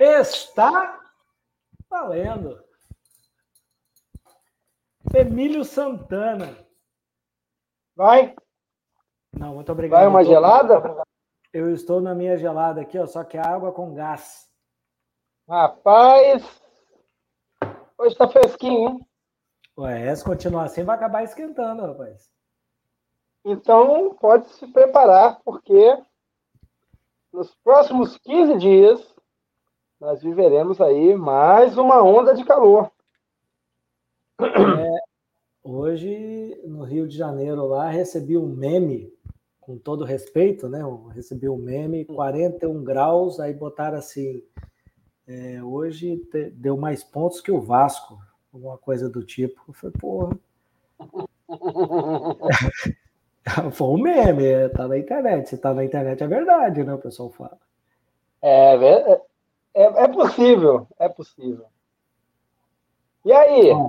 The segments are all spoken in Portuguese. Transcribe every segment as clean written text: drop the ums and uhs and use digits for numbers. Está valendo. Emílio Santana. Vai? Não, muito obrigado. Vai uma gelada? Eu estou na minha gelada aqui, ó, só que é água com gás. Rapaz, hoje está fresquinho, hein? Ué, se continuar assim, vai acabar esquentando, rapaz. Então, pode se preparar, porque nos próximos 15 dias nós viveremos aí mais uma onda de calor. É, hoje, no Rio de Janeiro, lá, recebi um meme, com todo respeito, né? Eu recebi um meme, 41 graus, aí botaram assim, hoje deu mais pontos que o Vasco, alguma coisa do tipo. Eu falei, porra. Foi um meme, tá na internet. Se tá na internet é verdade, né? O pessoal fala. É possível, é possível. E aí? Ó,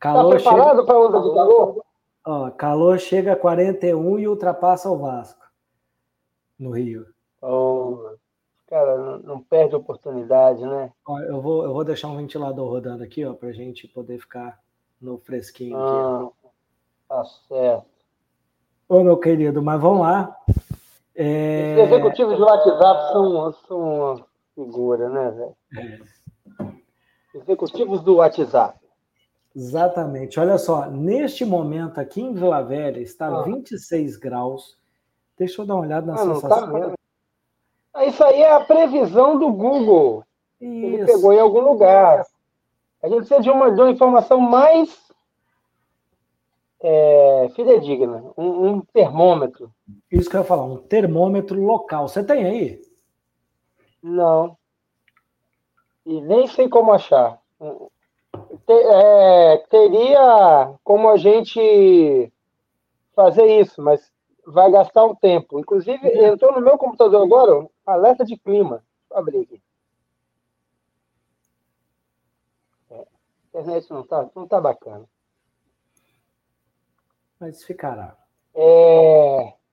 calor tá preparado para onda de calor? Ó, calor chega a 41 e ultrapassa o Vasco no Rio. Oh, cara, não perde a oportunidade, né? Ó, eu vou deixar um ventilador rodando aqui, ó, pra gente poder ficar no fresquinho aqui. Ó. Tá certo. Ô, meu querido, mas vamos lá. Os executivos de WhatsApp são uma figura, né, velho? Executivos do WhatsApp. Exatamente. Olha só, neste momento aqui em Vila Velha está 26 graus. Deixa eu dar uma olhada na sensação. Tá, isso aí é a previsão do Google. Isso. Ele pegou em algum lugar. A gente precisa de uma informação mais fidedigna. Um termômetro. Isso que eu ia falar, um termômetro local. Você tem aí? Não. E nem sei como achar. Teria como a gente fazer isso, mas vai gastar um tempo. Inclusive, entrou no meu computador agora um alerta de clima. Deixa eu abrir aqui. A internet não tá bacana. Mas ficará.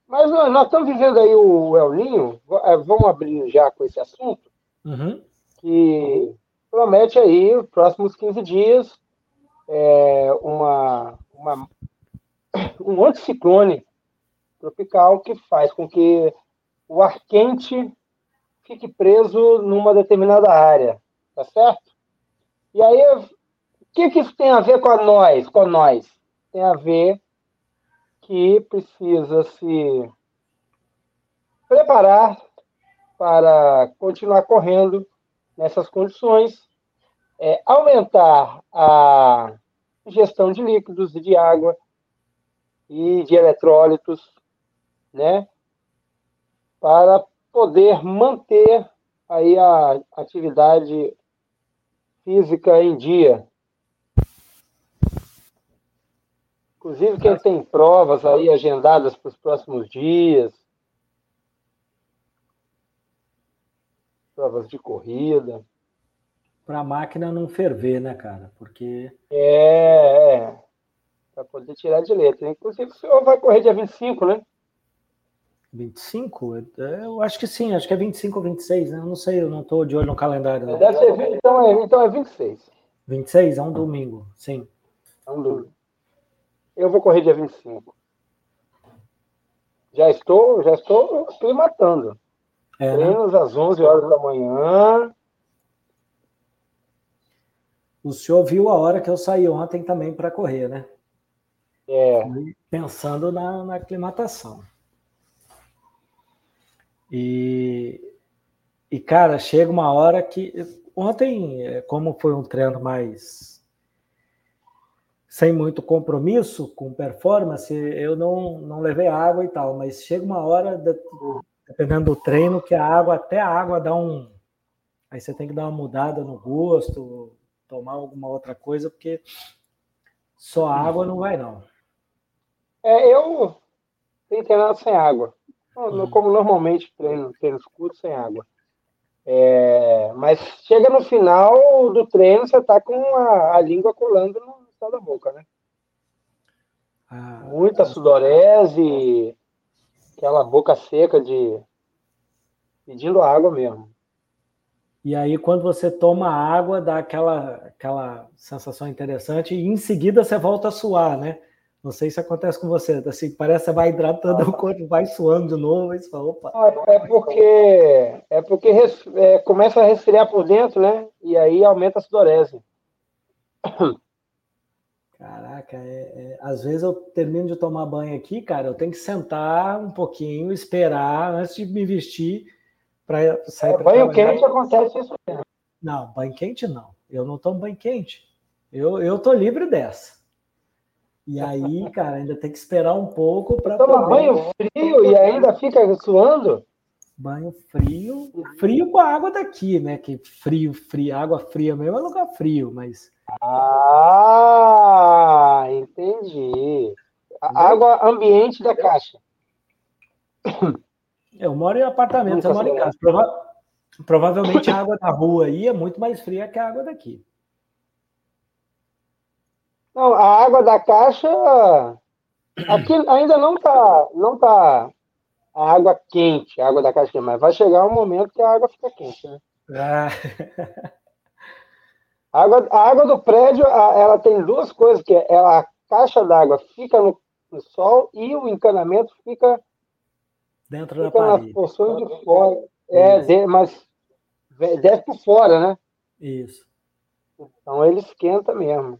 Mas nós estamos vivendo aí o El Niño. Vamos abrir já com esse assunto. Uhum. Que promete aí, os próximos 15 dias, um anticiclone tropical que faz com que o ar quente fique preso numa determinada área, tá certo? E aí, o que isso tem a ver com nós? Tem a ver que precisa se preparar para continuar correndo nessas condições, aumentar a ingestão de líquidos, de água e de eletrólitos, né, para poder manter aí a atividade física em dia. Inclusive, quem tem provas aí agendadas para os próximos dias, provas de corrida. Para a máquina não ferver, né, cara? Porque... Para poder tirar de letra. Inclusive, o senhor vai correr dia 25, né? 25? Eu acho que sim. Acho que é 25 ou 26, né? Eu não sei, eu não estou de olho no calendário. Né? Deve ser 20, então é 26. 26? É um domingo, sim. É um domingo. Eu vou correr dia 25. Já estou climatando. Treinos às 11 horas da manhã. O senhor viu a hora que eu saí ontem também para correr, né? Pensando na aclimatação. E, cara, chega uma hora que... Ontem, como foi um treino mais... sem muito compromisso com performance, eu não levei água e tal, mas chega uma hora... Dependendo do treino, que até a água dá um... Aí você tem que dar uma mudada no gosto, tomar alguma outra coisa, porque só água não vai, não. Eu tenho treinado sem água. Como normalmente treinos curtos sem água. Mas chega no final do treino, você tá com a língua colando no céu da boca, né? Muita sudorese... Aquela boca seca pedindo água mesmo. E aí, quando você toma água, dá aquela sensação interessante e em seguida você volta a suar, né? Não sei se acontece com você, assim, parece que você vai hidratando o corpo, vai suando de novo, aí você fala, opa. É porque começa a resfriar por dentro, né? E aí aumenta a sudorese. Caraca, às vezes eu termino de tomar banho aqui, cara, eu tenho que sentar um pouquinho, esperar antes de me vestir para sair para trabalhar. Banho quente acontece isso mesmo. Não, banho quente não. Eu não tomo banho quente. Eu tô livre dessa. E aí, cara, ainda tem que esperar um pouco para tomar banho frio e ainda fica suando? Banho frio, frio com a água daqui, né? Que frio, água fria mesmo é lugar frio, mas... Ah, entendi. A água ambiente da caixa. Eu moro em apartamento, eu moro em casa. Provavelmente a água da rua aí é muito mais fria que a água daqui. Não, a água da caixa aqui ainda não tá a água quente, a água da caixa, mas vai chegar um momento que a água fica quente, né? Ah. A água do prédio, ela tem duas coisas, que a caixa d'água fica no sol e o encanamento fica dentro da parede. Nas porções de fora. Mas desce por fora, né? Isso. Então ele esquenta mesmo.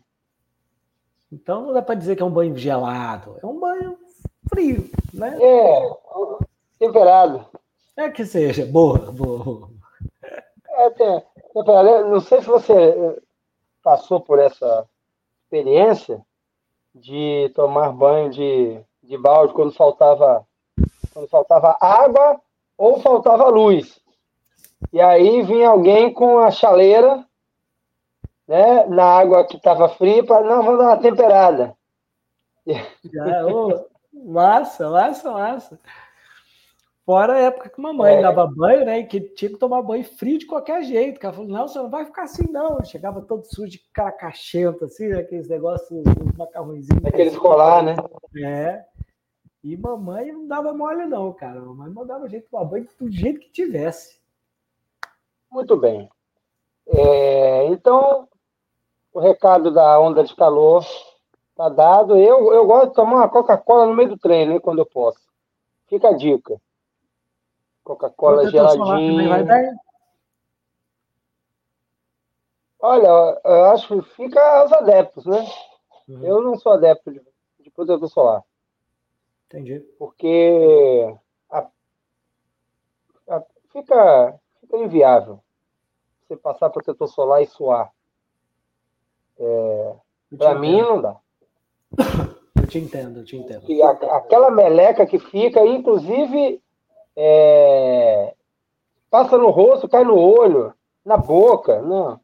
Então não dá para dizer que é um banho gelado, é um banho frio, né? Temperado. É que seja, boa. Temperado. Eu não sei se você passou por essa experiência de tomar banho de balde quando faltava água ou faltava luz. E aí vinha alguém com a chaleira, né, na água que estava fria, para não, vamos dar uma temperada. Massa. Fora a época que mamãe dava banho, né, e que tinha que tomar banho frio de qualquer jeito. Ela falou, não, você não vai ficar assim, não. Eu chegava todo sujo de caracachento, assim, né, aqueles negócios, os macarrõezinhos. Aqueles colar, né? E mamãe não dava mole, não, cara. Mamãe mandava jeito de tomar banho do jeito que tivesse. Muito bem. Então... O recado da onda de calor está dado. Eu gosto de tomar uma Coca-Cola no meio do treino, hein, quando eu posso. Fica a dica. Coca-Cola geladinha. Olha, eu acho que fica aos adeptos, né? Uhum. Eu não sou adepto de protetor solar. Entendi. Porque fica inviável você passar protetor solar e suar. Para mim não dá. Eu te entendo. E aquela meleca que fica, inclusive, passa no rosto, cai no olho, na boca. Não.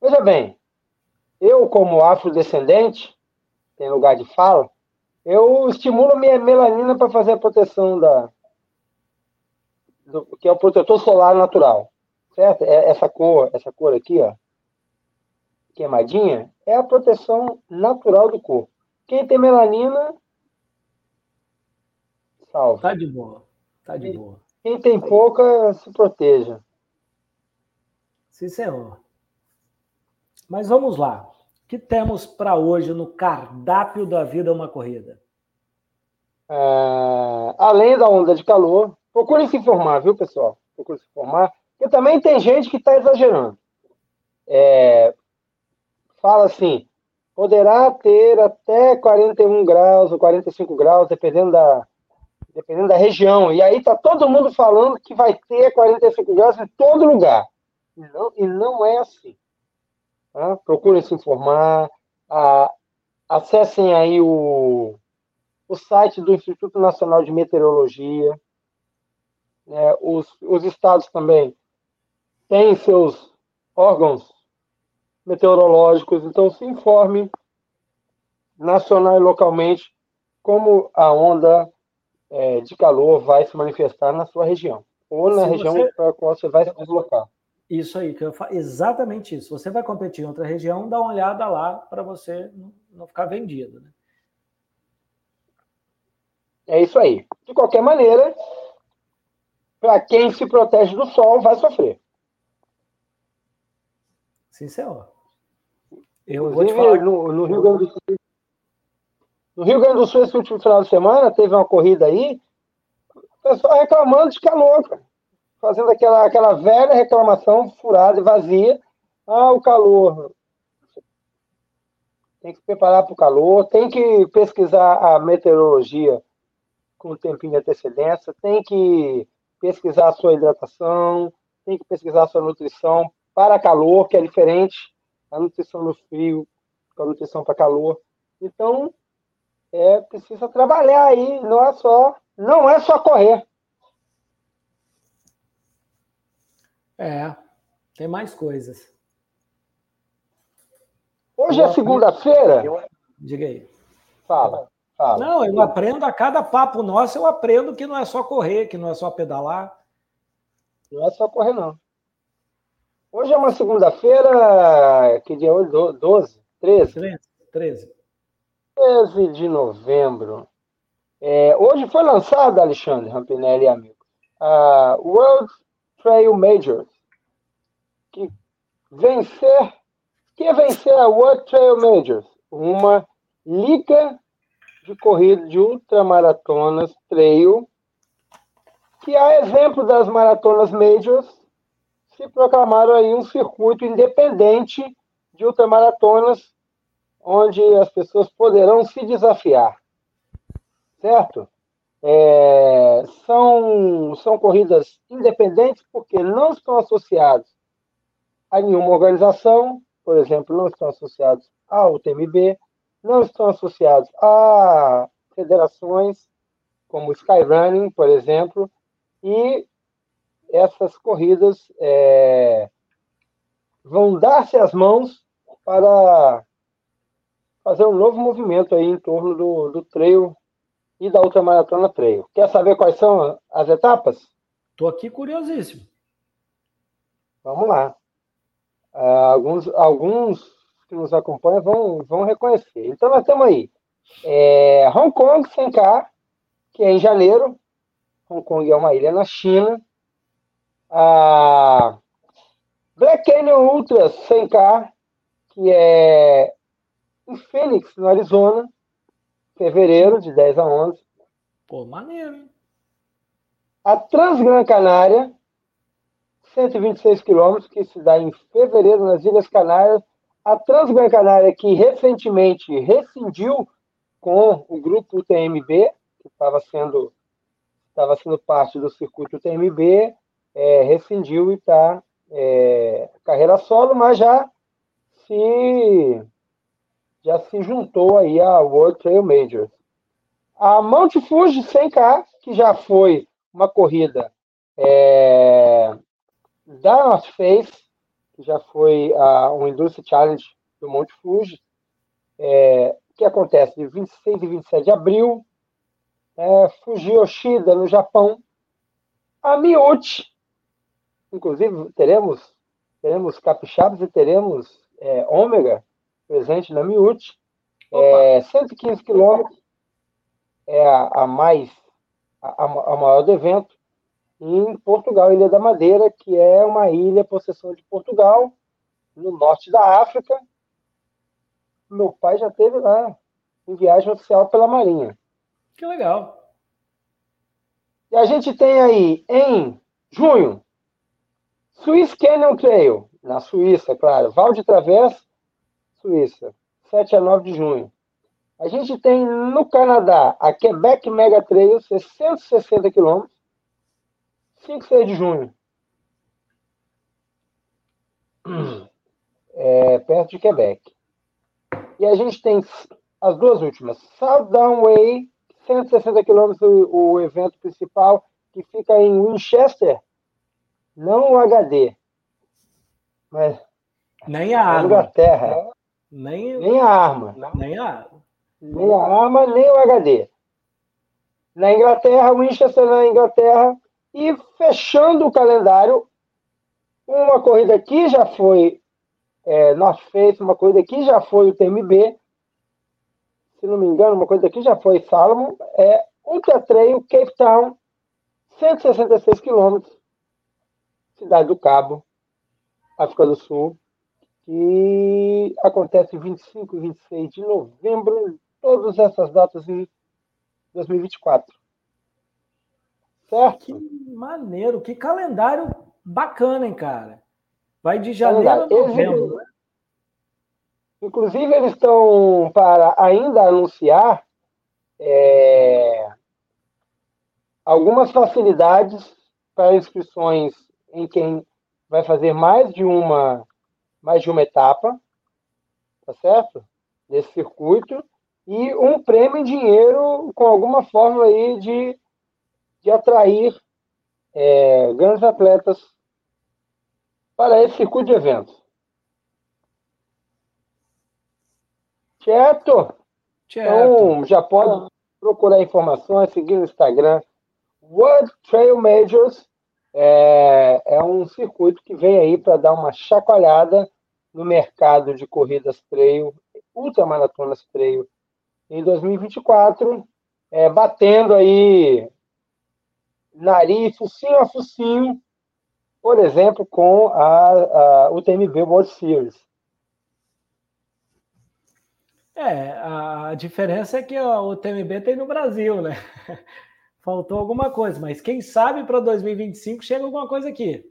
Veja bem, eu, como afrodescendente, tem lugar de fala, eu estimulo minha melanina para fazer a proteção que é o protetor solar natural. Certo? Essa cor aqui, ó, queimadinha, é a proteção natural do corpo. Quem tem melanina, salve. Tá de boa. Quem tem pouca, se proteja. Sim, senhor. Mas vamos lá. O que temos para hoje no cardápio da Vida é uma Corrida? Além da onda de calor, procure se informar, viu, pessoal? Procure se informar. E também tem gente que está exagerando. Fala assim, poderá ter até 41 graus ou 45 graus, dependendo da região. E aí está todo mundo falando que vai ter 45 graus em todo lugar. E não é assim. Tá? Procurem se informar. Acessem aí o site do Instituto Nacional de Meteorologia. Os estados também têm seus órgãos meteorológicos, então se informe nacional e localmente como a onda de calor vai se manifestar na sua região, ou na região para a qual você vai se deslocar. Isso aí, que eu falo, exatamente isso. Você vai competir em outra região, dá uma olhada lá para você não ficar vendido, né? É isso aí. De qualquer maneira, Para quem se protege do sol, vai sofrer. Sim, senhor. Eu vou te falar... no Rio Grande do Sul. No Rio Grande do Sul, esse último final de semana, teve uma corrida aí, o pessoal reclamando de calor, cara. Fazendo aquela velha reclamação furada e vazia. Ah, o calor. Tem que se preparar para o calor, tem que pesquisar a meteorologia com um tempinho de antecedência, tem que pesquisar a sua hidratação, tem que pesquisar a sua nutrição para calor, que é diferente a nutrição no frio, a nutrição para calor. Então, precisa trabalhar aí, não é só correr. Tem mais coisas. Hoje é segunda-feira? Diga aí. Fala. Não, eu aprendo a cada papo nosso, eu aprendo que não é só correr, que não é só pedalar. Não é só correr, não. Hoje é uma segunda-feira, que dia hoje? 12? 13. 13 de novembro. Hoje foi lançada, Alexandre Rampinelli e amigos, a World Trail Majors. Quem vencer a World Trail Majors? Uma liga de corrida de ultramaratonas trail, que a exemplo das maratonas majors, se proclamaram aí um circuito independente de ultramaratonas, onde as pessoas poderão se desafiar. Certo? São corridas independentes porque não estão associadas a nenhuma organização. Por exemplo, não estão associados ao UTMB, não estão associados a federações, como o Skyrunning, por exemplo, e essas corridas vão dar-se as mãos para fazer um novo movimento aí em torno do trail e da ultramaratona trail. Quer saber quais são as etapas? Estou aqui curiosíssimo. Vamos lá. Alguns que nos acompanham vão reconhecer. Então, nós temos aí Hong Kong 100k, que é em janeiro. Hong Kong é uma ilha na China. Black Canyon Ultra 100k, que é em Phoenix, no Arizona, fevereiro, de 10 a 11. Pô, maneiro, hein? A Transgrancanaria, 126 quilômetros, que se dá em fevereiro nas Ilhas Canárias. A Transgrancanaria, que recentemente rescindiu com o grupo UTMB, que estava sendo parte do circuito UTMB, rescindiu e está carreira solo, mas já se juntou aí à World Trail Majors. A Monte Fuji 100K, que já foi uma corrida da North Face, que já foi um Endurance Challenge do Monte Fuji, que acontece de 26 e 27 de abril, Fuji Yoshida, no Japão. A Miuchi, inclusive teremos capixabas e teremos ômega presente na Miuchi, 115 quilômetros, é a maior do evento. Em Portugal, Ilha da Madeira, que é uma ilha possessão de Portugal, no norte da África. Meu pai já esteve lá, em viagem oficial pela Marinha. Que legal! E a gente tem aí, em junho, Swiss Canyon Trail, na Suíça, claro, Val de Travers, Suíça, 7 a 9 de junho. A gente tem, no Canadá, a Quebec Mega Trail, 660 quilômetros, 5 e 6 de junho. Perto de Quebec. E a gente tem as duas últimas. Southdown Way, 160 quilômetros, o evento principal, que fica em Winchester. Não o HD. Mas nem a arma. Inglaterra. Nem a arma. Não. Nem a arma, nem o HD. Na Inglaterra, Winchester na Inglaterra. E fechando o calendário, uma corrida que já foi North Face, uma corrida que já foi o UTMB, se não me engano, uma corrida que já foi Salomon, Ultra Trail Cape Town, 166 quilômetros, Cidade do Cabo, África do Sul, que acontece 25 e 26 de novembro, todas essas datas em 2024. Certo? Que maneiro, que calendário bacana, hein, cara? Vai de janeiro a novembro, né? Inclusive, eles estão para ainda anunciar algumas facilidades para inscrições em quem vai fazer mais de uma etapa, tá certo? Nesse circuito, e um prêmio em dinheiro com alguma forma aí de atrair grandes atletas para esse circuito de eventos. Certo. Então, já pode procurar informações, seguir no Instagram. World Trail Majors é um circuito que vem aí para dar uma chacoalhada no mercado de corridas trail, ultramaratonas trail, em 2024, batendo aí nariz, focinho a focinho, por exemplo, com a UTMB World Series. A diferença é que a UTMB tem no Brasil, né? Faltou alguma coisa, mas quem sabe para 2025 chega alguma coisa aqui.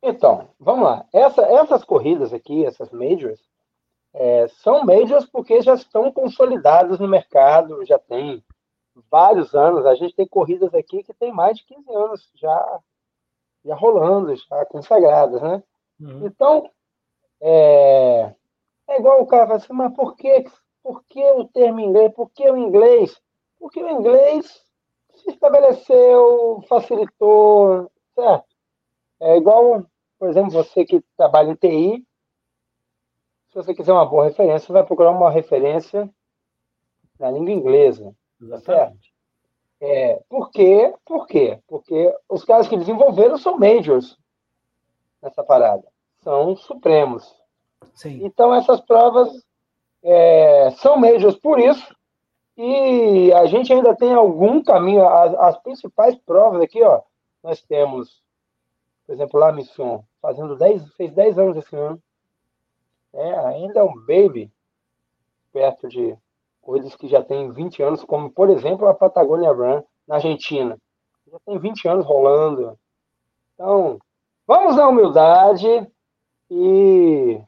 Então, vamos lá. Essas corridas aqui, essas majors, são majors porque já estão consolidadas no mercado, já tem vários anos. A gente tem corridas aqui que tem mais de 15 anos já rolando, já consagradas, né? Uhum. Então, é igual o cara fala assim, mas por que o termo inglês? Por que o inglês? Porque o inglês se estabeleceu, facilitou, certo? É igual, por exemplo, você que trabalha em TI, se você quiser uma boa referência, você vai procurar uma referência na língua inglesa, certo? Por quê? Porque os caras que desenvolveram são majors nessa parada, são supremos. Sim. Então, essas provas são majors por isso, e a gente ainda tem algum caminho. As principais provas aqui, ó, nós temos, por exemplo, lá Mission, fez 10 anos esse ano. Ainda é um baby, perto de coisas que já tem 20 anos, como, por exemplo, a Patagônia Run, na Argentina. Já tem 20 anos rolando. Então, vamos à humildade. E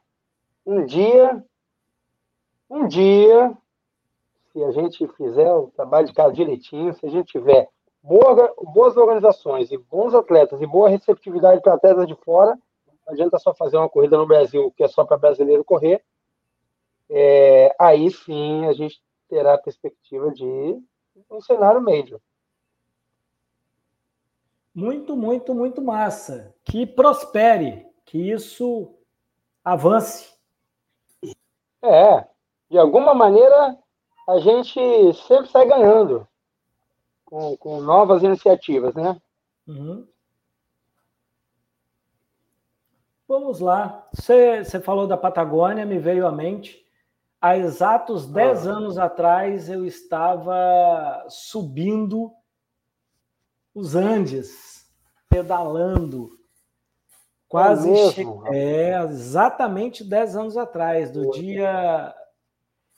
um dia, se a gente fizer o trabalho de casa direitinho, se a gente tiver boas organizações e bons atletas e boa receptividade para atletas de fora, não adianta só fazer uma corrida no Brasil que é só para brasileiro correr, aí sim a gente terá a perspectiva de um cenário médio. Muito, muito, muito massa. Que prospere, que isso avance. De alguma maneira, a gente sempre sai ganhando com novas iniciativas, né? Uhum. Vamos lá. Você falou da Patagônia, me veio à mente. Há exatos 10 anos atrás, eu estava subindo os Andes, pedalando. Quase exatamente 10 anos atrás, do dia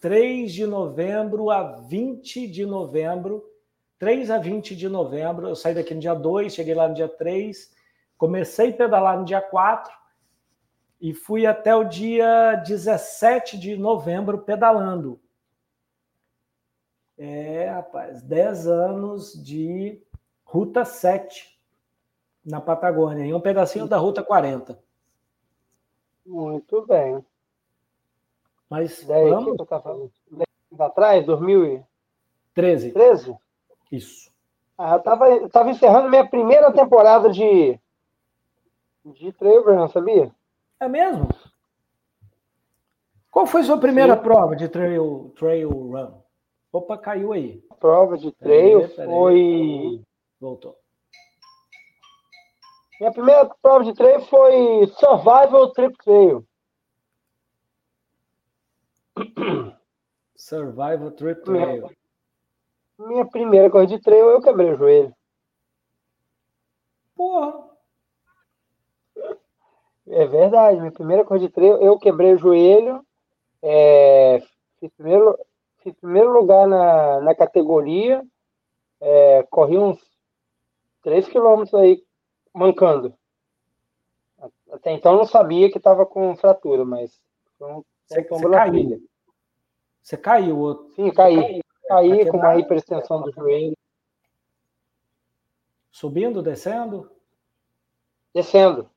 3 de novembro a 20 de novembro, 3 a 20 de novembro, eu saí daqui no dia 2, cheguei lá no dia 3, comecei a pedalar no dia 4 e fui até o dia 17 de novembro pedalando. Rapaz, 10 anos de Ruta 7. Na Patagônia, em um pedacinho da Ruta 40. Muito bem. Mas daí, vamos... Que eu tava falando? Atrás, 2013. 13? Isso. Eu estava encerrando minha primeira temporada de trail run, sabia? É mesmo? Qual foi sua primeira prova de trail run? Opa, caiu aí. A prova de trail foi... Voltou. Minha primeira prova de trail foi Survival Trip Trail. Minha primeira corrida de trail, eu quebrei o joelho. Porra. É verdade. Minha primeira corrida de trail, eu quebrei o joelho. Fiz primeiro lugar na categoria. Corri uns 3 quilômetros aí, mancando. Até então não sabia que estava com fratura, mas você caiu outro. Sim, caí com uma hiperextensão do joelho. Subindo, descendo? Descendo.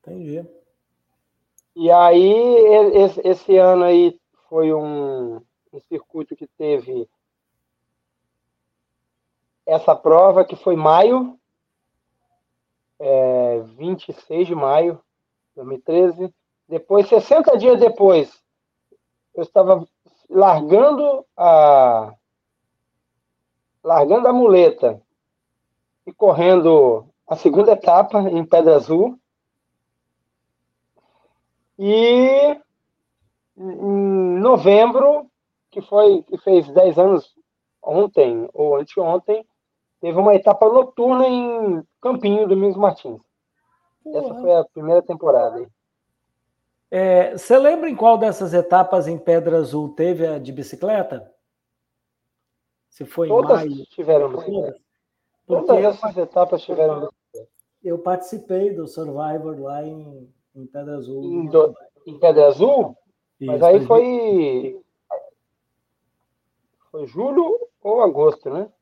Entendi. E aí, esse ano aí foi um circuito que teve essa prova, que foi maio, 26 de maio de 2013. Depois, 60 dias depois, eu estava largando a muleta e correndo a segunda etapa em Pedra Azul. E em novembro, que fez 10 anos ontem ou anteontem, teve uma etapa noturna em Campinho, Domingos Martins. Uhum. Essa foi a primeira temporada. Você lembra em qual dessas etapas em Pedra Azul teve a de bicicleta? Se foi todas em maio? Tiveram bicicleta. Todas essas etapas tiveram bicicleta. Eu participei do Survivor lá em Pedra Azul. Em Pedra Azul? Isso, mas aí foi julho ou agosto, né?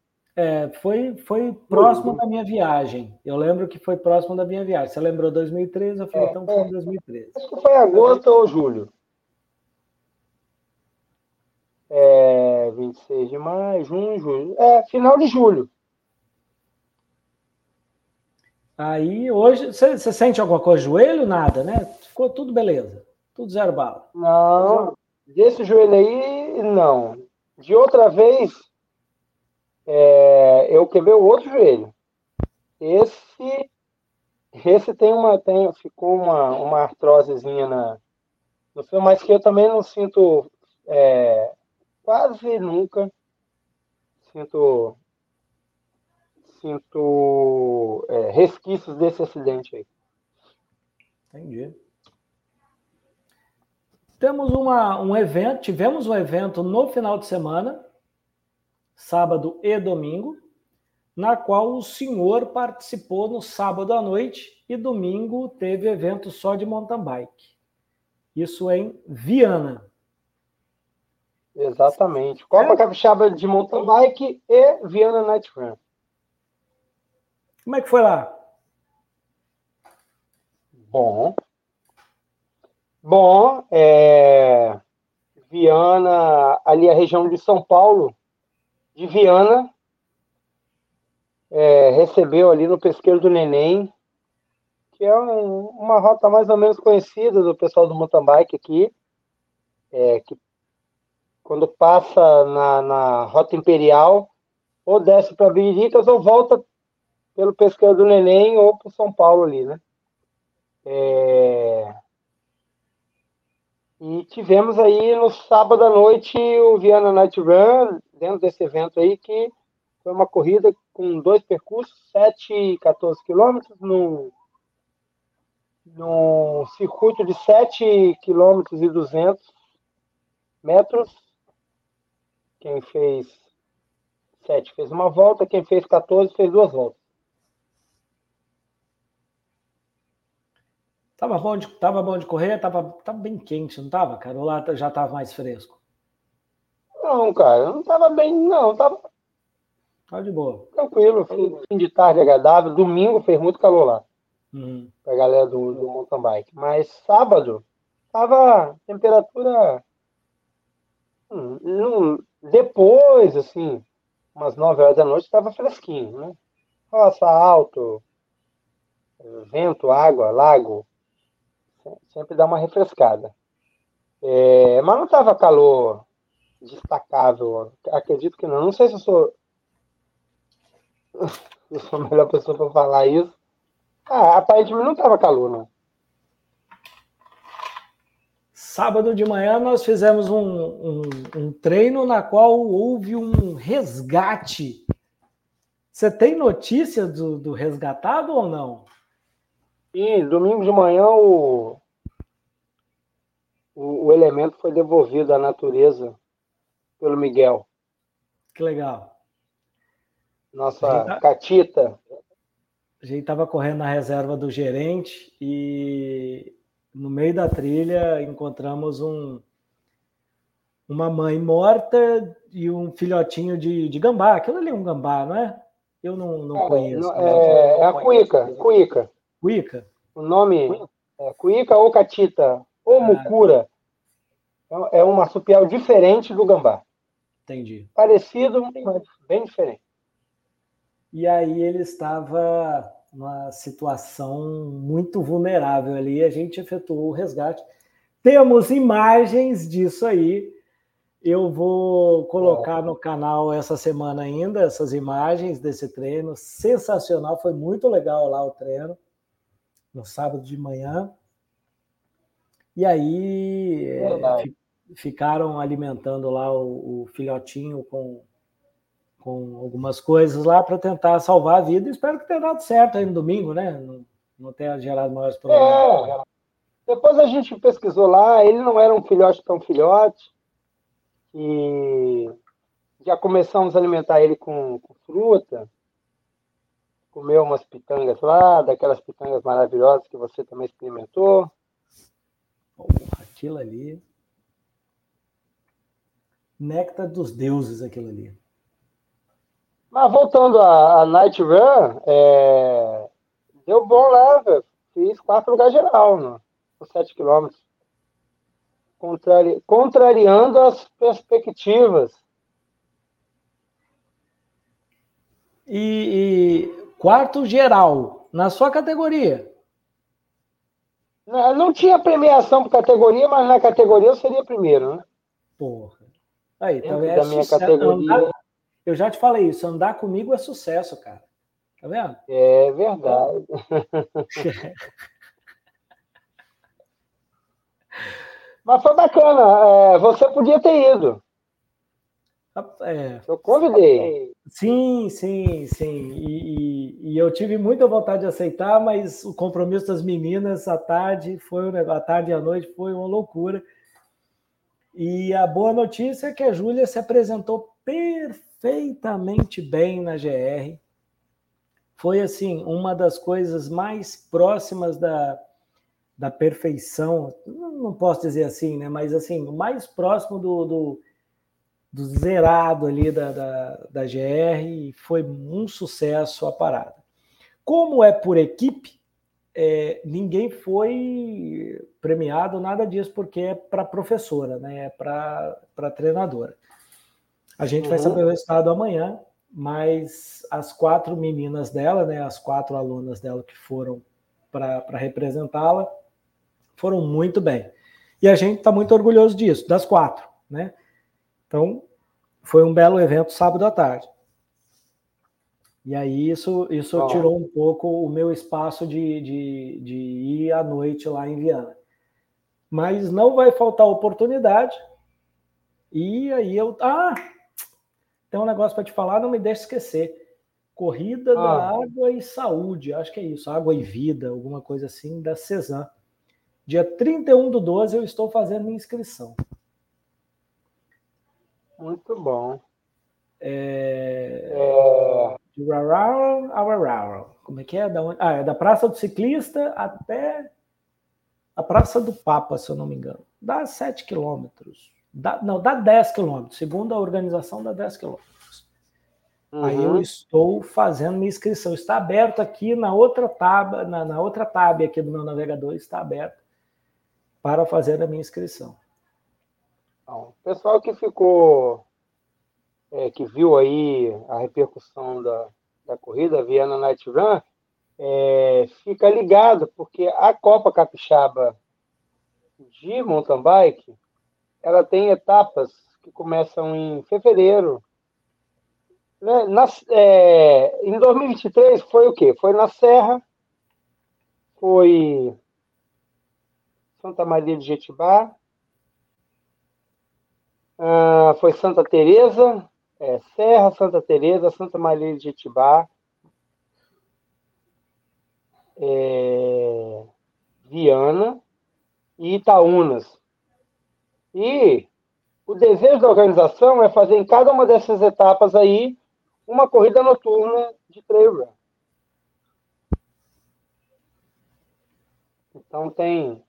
Foi próximo da minha viagem. Eu lembro que foi próximo da minha viagem. Você lembrou 2013? Eu falei, então foi em 2013. Acho que foi agosto ou julho. 26 de maio, junho, julho. Final de julho. Aí, hoje, você sente alguma coisa no joelho? Nada, né? Ficou tudo beleza. Tudo zero bala. Não, desse joelho aí, não. De outra vez, eu quebrei o outro joelho. Esse ficou uma artrosezinha no fio, mas que eu também não sinto, quase nunca sinto resquícios desse acidente aí. Entendi. Temos tivemos um evento no final de semana, sábado e domingo, na qual o senhor participou no sábado à noite e domingo teve evento só de mountain bike. Isso em Viana. Exatamente. Copa Capixaba de mountain bike e Viana Night Run. Como é que foi lá? Bom, Viana, ali a região de São Paulo, de Viana, recebeu ali no Pesqueiro do Neném, que é uma rota mais ou menos conhecida do pessoal do mountain bike aqui, que quando passa na Rota Imperial, ou desce para Biricas ou volta pelo Pesqueiro do Neném ou para São Paulo ali, né? E tivemos aí no sábado à noite o Viana Night Run, dentro desse evento aí, que foi uma corrida com 2 percursos, 7 e 14 quilômetros, num circuito de 7 quilômetros e 200 metros. Quem fez 7 fez uma volta, quem fez 14 fez 2 voltas. Tava bom de correr, tava bem quente, não tava, cara? Ou lá já tava mais fresco? Não, cara, não tava bem, não. Tava de boa. Tranquilo, fim de tarde agradável. Domingo fez muito calor lá. Pra galera do mountain bike. Mas sábado, tava temperatura... Depois, assim, umas 9 horas da noite, tava fresquinho, né? Roça alto, vento, água, lago... Sempre dá uma refrescada. Mas não estava calor destacável. Acredito que não. Não sei se eu sou a melhor pessoa para falar isso. Aparentemente não estava calor, não. Sábado de manhã nós fizemos um treino na qual houve um resgate Você tem notícia do resgatado ou não? E domingo de manhã o elemento foi devolvido à natureza pelo Miguel. Que legal. Nossa catita. A gente estava correndo na reserva do gerente e no meio da trilha encontramos uma mãe morta e um filhotinho de gambá. Aquilo ali é um gambá, não é? Eu não conheço. É a cuíca. Cuíca? O nome é cuíca ou catita ou mucura. É um marsupial diferente do gambá. Entendi. Parecido, mas bem diferente. E aí ele estava numa situação muito vulnerável ali. A gente efetuou o resgate. Temos imagens disso aí. Eu vou colocar no canal essa semana ainda, essas imagens desse treino. Sensacional, foi muito legal lá o treino. No sábado de manhã. E aí ficaram alimentando lá o filhotinho com algumas coisas lá para tentar salvar a vida. Espero que tenha dado certo aí no domingo, né? Não tenha gerado maiores problemas. Depois a gente pesquisou lá, ele não era um filhote tão filhote. E já começamos a alimentar ele com fruta. Comeu umas pitangas lá, daquelas pitangas maravilhosas que você também experimentou. Porra, aquilo ali... Néctar dos deuses, aquilo ali. Mas voltando à Night Run, deu bom lá, velho. Fiz 4 lugar geral, né? Com 7 quilômetros. Contrariando as perspectivas. E quarto geral, na sua categoria? Não tinha premiação por categoria, mas na categoria eu seria primeiro, né? Porra. Aí, talvez da minha categoria. Andar, eu já te falei isso, andar comigo é sucesso, cara. Tá vendo? É verdade. Mas foi bacana, você podia ter ido. Eu convidei. Sim. E eu tive muita vontade de aceitar, mas o compromisso das meninas à tarde foi um negócio, à tarde e à noite foi uma loucura. E a boa notícia é que a Júlia se apresentou perfeitamente bem na GR. Foi, assim, uma das coisas mais próximas da perfeição, não posso dizer assim, né? Mas, assim, o mais próximo do zerado ali da GR, e foi um sucesso a parada. Como é por equipe, ninguém foi premiado, nada disso, porque é para professora, né? É para treinadora. A gente vai saber o resultado amanhã, mas as 4 meninas dela, né? As 4 alunas dela que foram para representá-la, foram muito bem. E a gente está muito orgulhoso disso, das 4, né? Então, foi um belo evento sábado à tarde. E aí isso tirou um pouco o meu espaço de ir à noite lá em Viana. Mas não vai faltar oportunidade. E aí eu... Tem um negócio para te falar, não me deixe esquecer. Corrida da Água e Saúde, acho que é isso. Água e Vida, alguma coisa assim, da Cezan. Dia 31/12 eu estou fazendo minha inscrição. Muito bom. Como é que é? É da Praça do Ciclista até a Praça do Papa, se eu não me engano. Dá 7 quilômetros. Dá 10 quilômetros. Segundo a organização, dá 10 quilômetros. Uhum. Aí eu estou fazendo minha inscrição. Está aberto aqui na outra tab, na outra tab aqui do meu navegador, está aberto para fazer a minha inscrição. Bom, o pessoal que ficou, que viu aí a repercussão da corrida, a Viana Night Run, fica ligado, porque a Copa Capixaba de mountain bike, ela tem etapas que começam em fevereiro. Né? Em 2023 foi o quê? Foi na Serra, foi Santa Maria de Jetibá, foi Santa Teresa, Serra, Santa Teresa, Santa Maria de Jetibá, Viana e Itaúnas. E o desejo da organização é fazer em cada uma dessas etapas aí uma corrida noturna de trail run. Então tem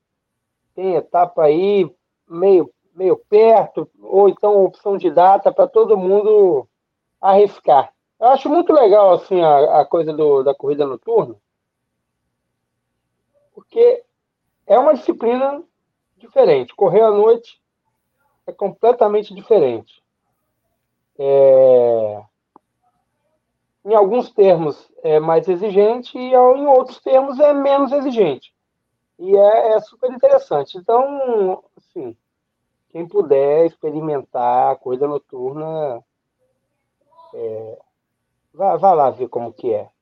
etapa aí meio perto, ou então opção de data para todo mundo arriscar. Eu acho muito legal assim, a coisa da corrida noturna, porque é uma disciplina diferente. Correr à noite é completamente diferente. Em alguns termos é mais exigente e em outros termos é menos exigente. E é super interessante. Então, assim, quem puder experimentar a corrida noturna, vá lá ver como que é.